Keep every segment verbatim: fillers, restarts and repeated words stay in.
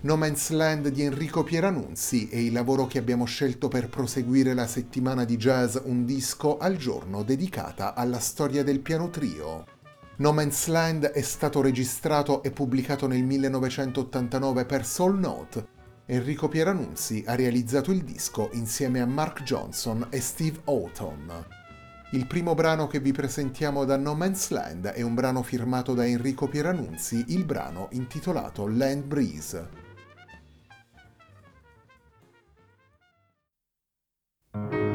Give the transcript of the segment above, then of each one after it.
No Man's Land di Enrico Pieranunzi è il lavoro che abbiamo scelto per proseguire la settimana di jazz Un Disco al Giorno dedicata alla storia del piano trio. No Man's Land è stato registrato e pubblicato nel millenovecentottantanove per Soul Note. Enrico Pieranunzi ha realizzato il disco insieme a Mark Johnson e Steve Houghton. Il primo brano che vi presentiamo da No Man's Land è un brano firmato da Enrico Pieranunzi, il brano intitolato Land Breeze. Thank you.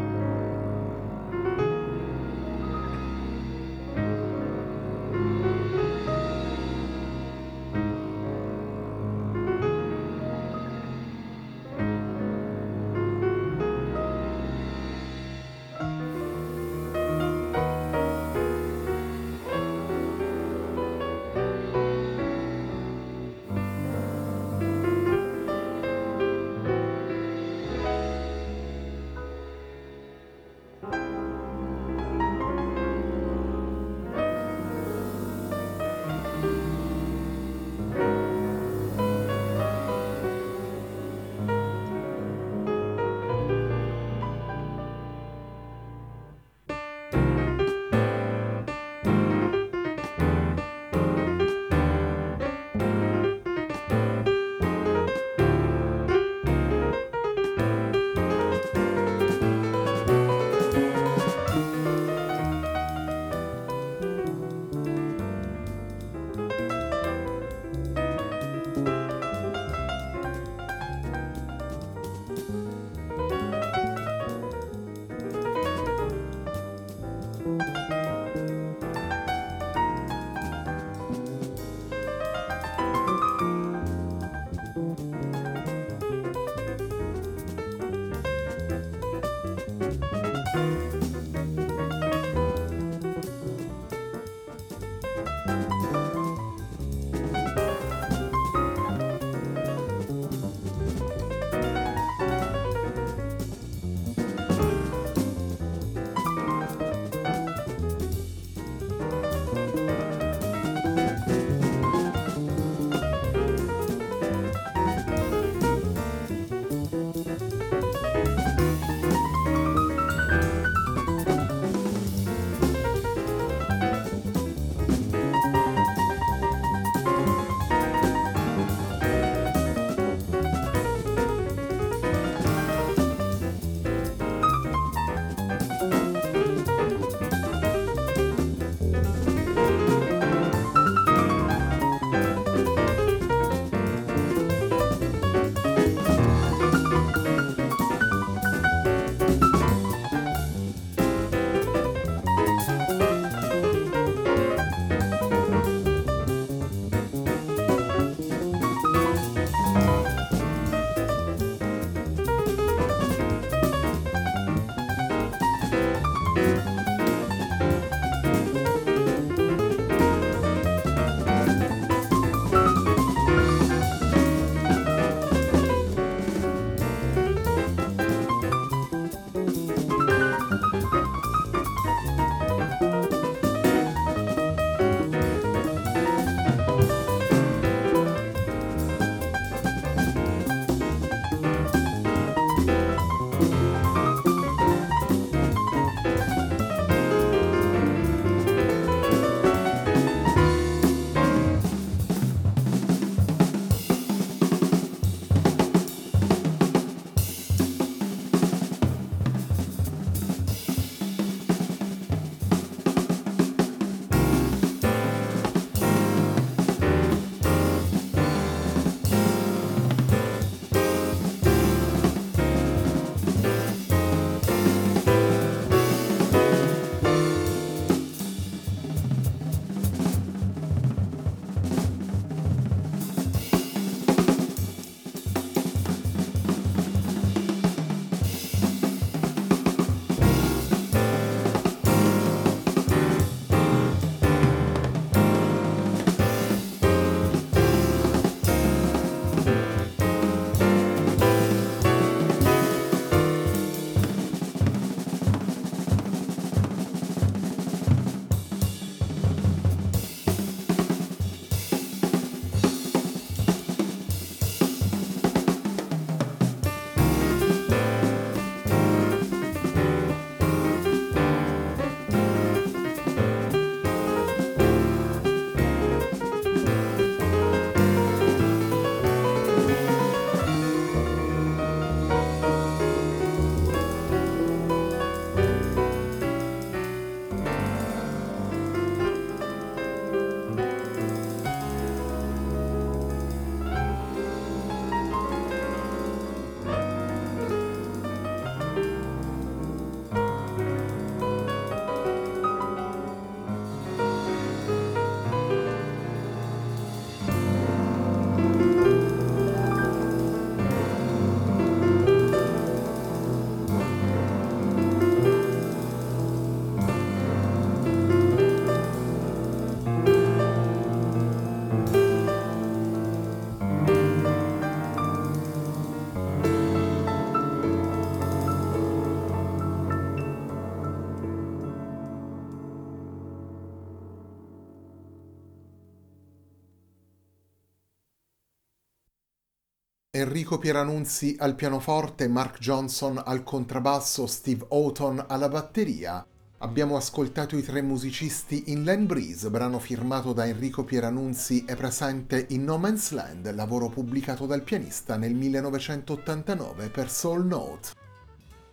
Enrico Pieranunzi al pianoforte, Mark Johnson al contrabbasso, Steve Houghton alla batteria. Abbiamo ascoltato i tre musicisti in Land Breeze, brano firmato da Enrico Pieranunzi e presente in No Man's Land, lavoro pubblicato dal pianista nel millenovecentottantanove per Soul Note.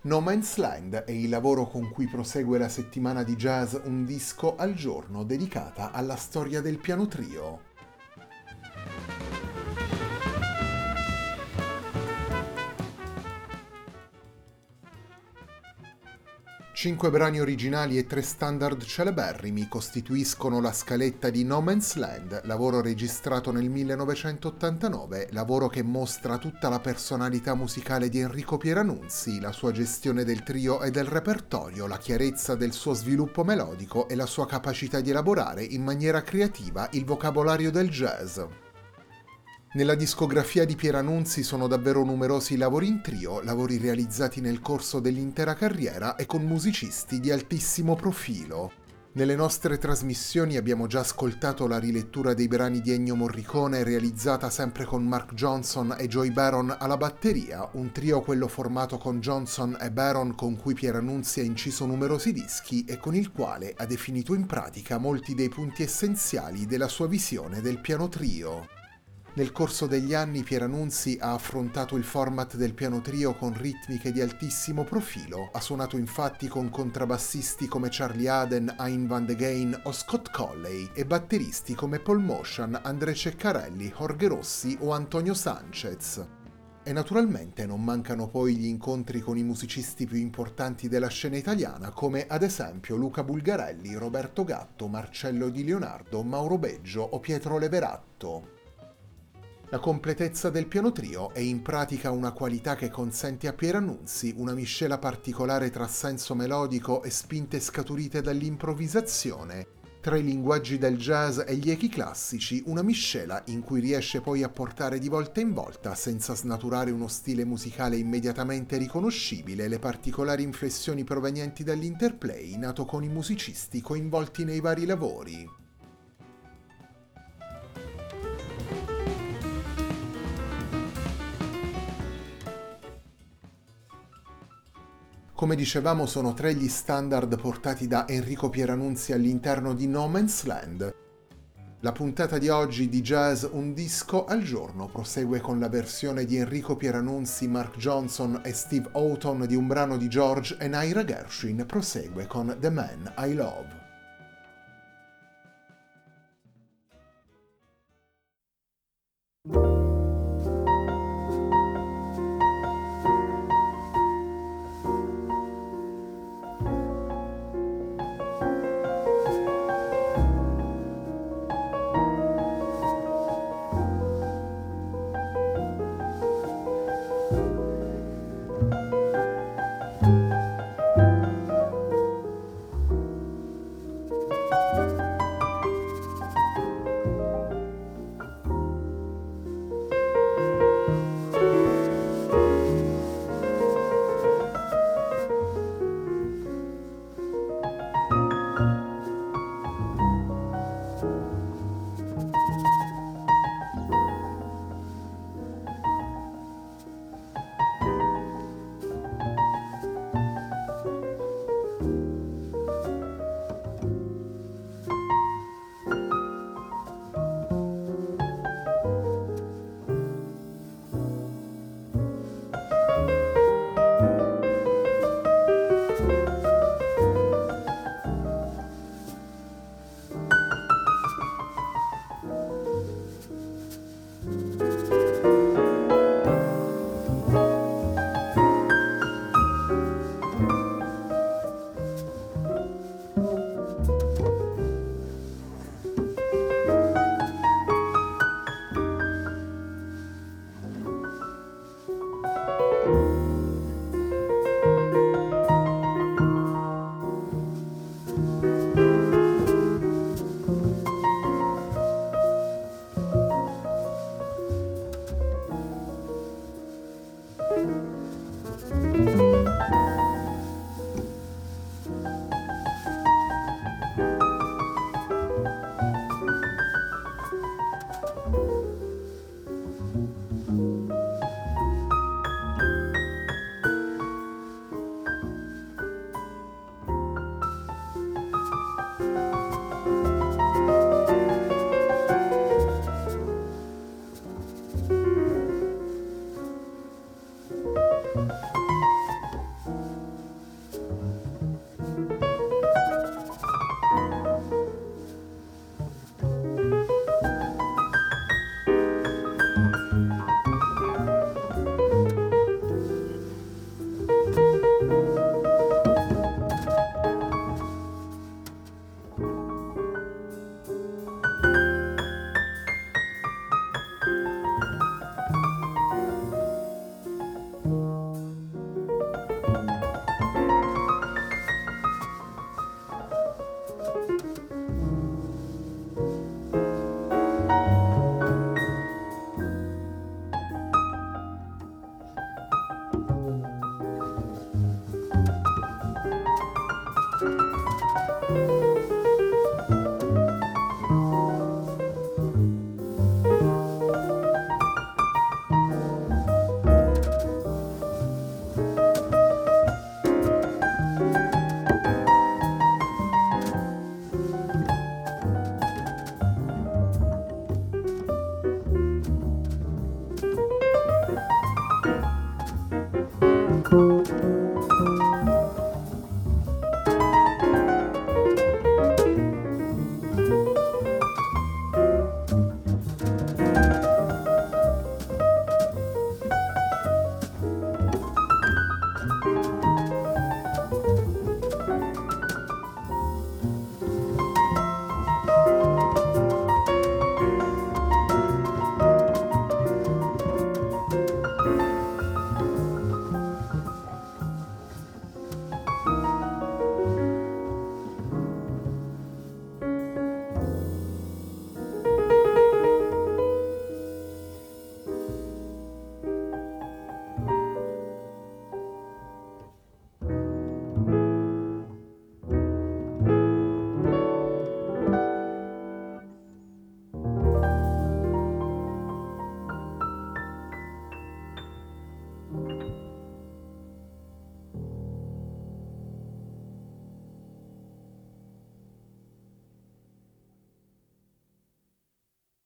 No Man's Land è il lavoro con cui prosegue la settimana di jazz Un disco al giorno dedicata alla storia del piano trio. Cinque brani originali e tre standard celeberrimi costituiscono la scaletta di No Man's Land, lavoro registrato nel millenovecentottantanove, lavoro che mostra tutta la personalità musicale di Enrico Pieranunzi, la sua gestione del trio e del repertorio, la chiarezza del suo sviluppo melodico e la sua capacità di elaborare in maniera creativa il vocabolario del jazz. Nella discografia di Pieranunzi sono davvero numerosi lavori in trio, lavori realizzati nel corso dell'intera carriera e con musicisti di altissimo profilo. Nelle nostre trasmissioni abbiamo già ascoltato la rilettura dei brani di Ennio Morricone realizzata sempre con Mark Johnson e Joey Baron alla batteria, un trio quello formato con Johnson e Baron con cui Pieranunzi ha inciso numerosi dischi e con il quale ha definito in pratica molti dei punti essenziali della sua visione del piano trio. Nel corso degli anni Pieranunzi ha affrontato il format del piano trio con ritmiche di altissimo profilo, ha suonato infatti con contrabbassisti come Charlie Haden, Hein van de Geen o Scott Colley e batteristi come Paul Motian, Andre Ceccarelli, Jorge Rossi o Antonio Sanchez. E naturalmente non mancano poi gli incontri con i musicisti più importanti della scena italiana come ad esempio Luca Bulgarelli, Roberto Gatto, Marcello Di Leonardo, Mauro Beggio o Pietro Leveratto. La completezza del piano trio è in pratica una qualità che consente a Pieranunzi una miscela particolare tra senso melodico e spinte scaturite dall'improvvisazione, tra i linguaggi del jazz e gli echi classici, una miscela in cui riesce poi a portare di volta in volta, senza snaturare uno stile musicale immediatamente riconoscibile, le particolari inflessioni provenienti dall'interplay nato con i musicisti coinvolti nei vari lavori. Come dicevamo, sono tre gli standard portati da Enrico Pieranunzi all'interno di No Man's Land. La puntata di oggi di Jazz Un disco al giorno prosegue con la versione di Enrico Pieranunzi, Mark Johnson e Steve Houghton di un brano di George e Ira Gershwin, prosegue con The Man I Love.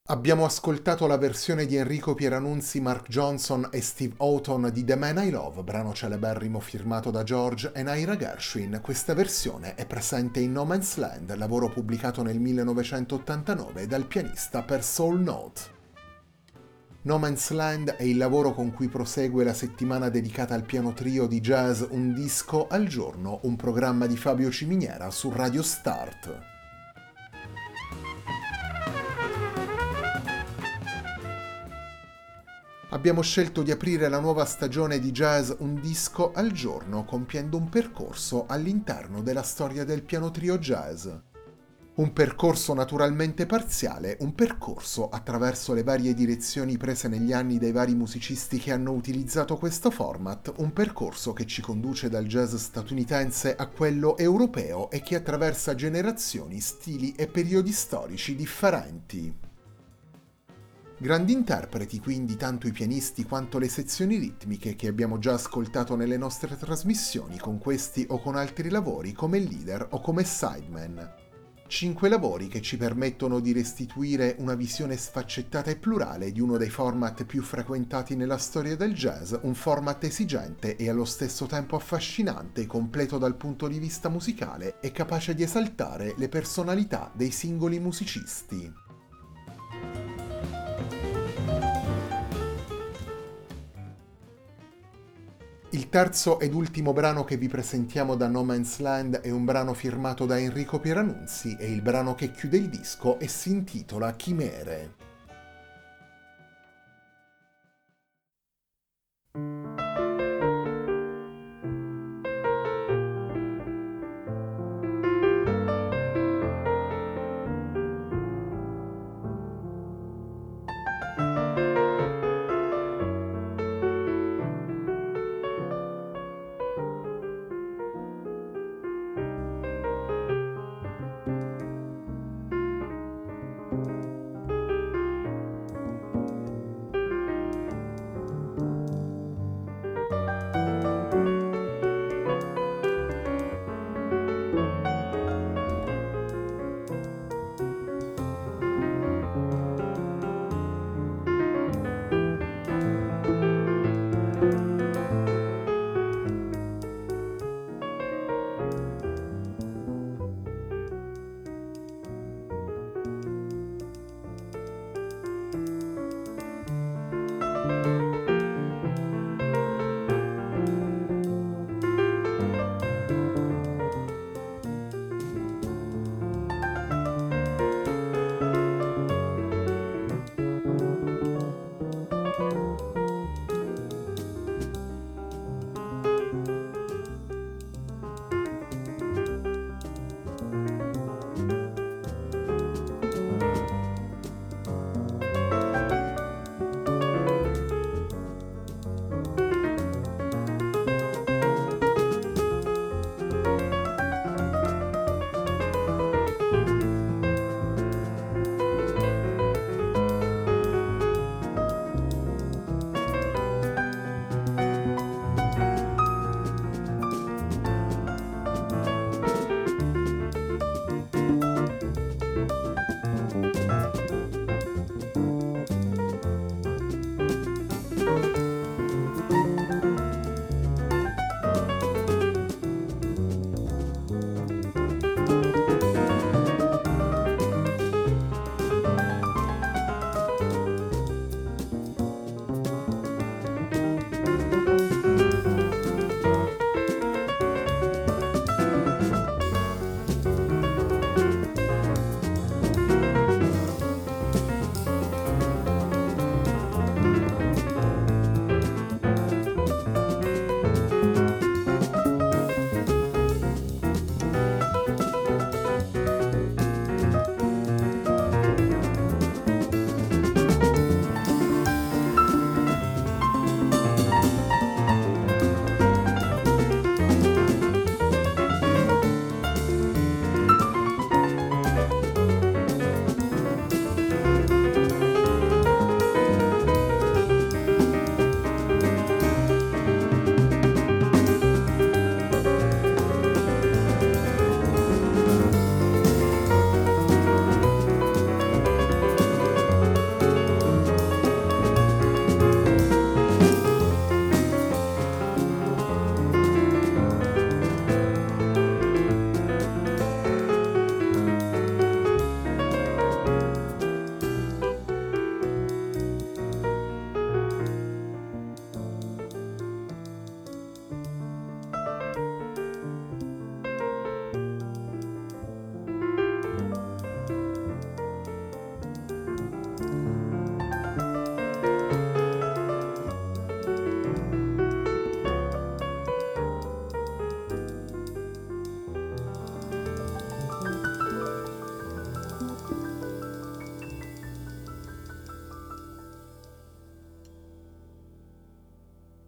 Abbiamo ascoltato la versione di Enrico Pieranunzi, Mark Johnson e Steve Houghton di The Man I Love, brano celeberrimo firmato da George e Ira Gershwin. Questa versione è presente in No Man's Land, lavoro pubblicato nel millenovecentottantanove dal pianista per Soul Note. No Man's Land è il lavoro con cui prosegue la settimana dedicata al piano trio di jazz Un disco al giorno, un programma di Fabio Ciminiera su Radio Start. Abbiamo scelto di aprire la nuova stagione di jazz Un disco al giorno compiendo un percorso all'interno della storia del piano trio jazz. Un percorso naturalmente parziale, un percorso attraverso le varie direzioni prese negli anni dai vari musicisti che hanno utilizzato questo format, un percorso che ci conduce dal jazz statunitense a quello europeo e che attraversa generazioni, stili e periodi storici differenti. Grandi interpreti quindi tanto i pianisti quanto le sezioni ritmiche che abbiamo già ascoltato nelle nostre trasmissioni con questi o con altri lavori come leader o come sideman. Cinque lavori che ci permettono di restituire una visione sfaccettata e plurale di uno dei format più frequentati nella storia del jazz, un format esigente e allo stesso tempo affascinante, completo dal punto di vista musicale e capace di esaltare le personalità dei singoli musicisti. Il terzo ed ultimo brano che vi presentiamo da No Man's Land è un brano firmato da Enrico Pieranunzi, è il brano che chiude il disco e si intitola Chimere.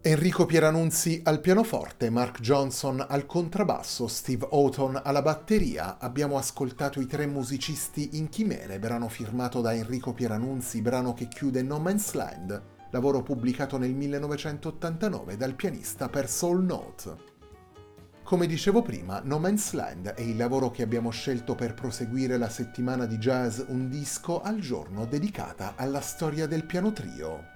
Enrico Pieranunzi al pianoforte, Mark Johnson al contrabbasso, Steve Houghton alla batteria. Abbiamo ascoltato i tre musicisti in Chimere, brano firmato da Enrico Pieranunzi, brano che chiude No Man's Land, lavoro pubblicato nel millenovecentottantanove dal pianista per Soul Note. Come dicevo prima, No Man's Land è il lavoro che abbiamo scelto per proseguire la settimana di jazz Un disco al giorno dedicata alla storia del piano trio.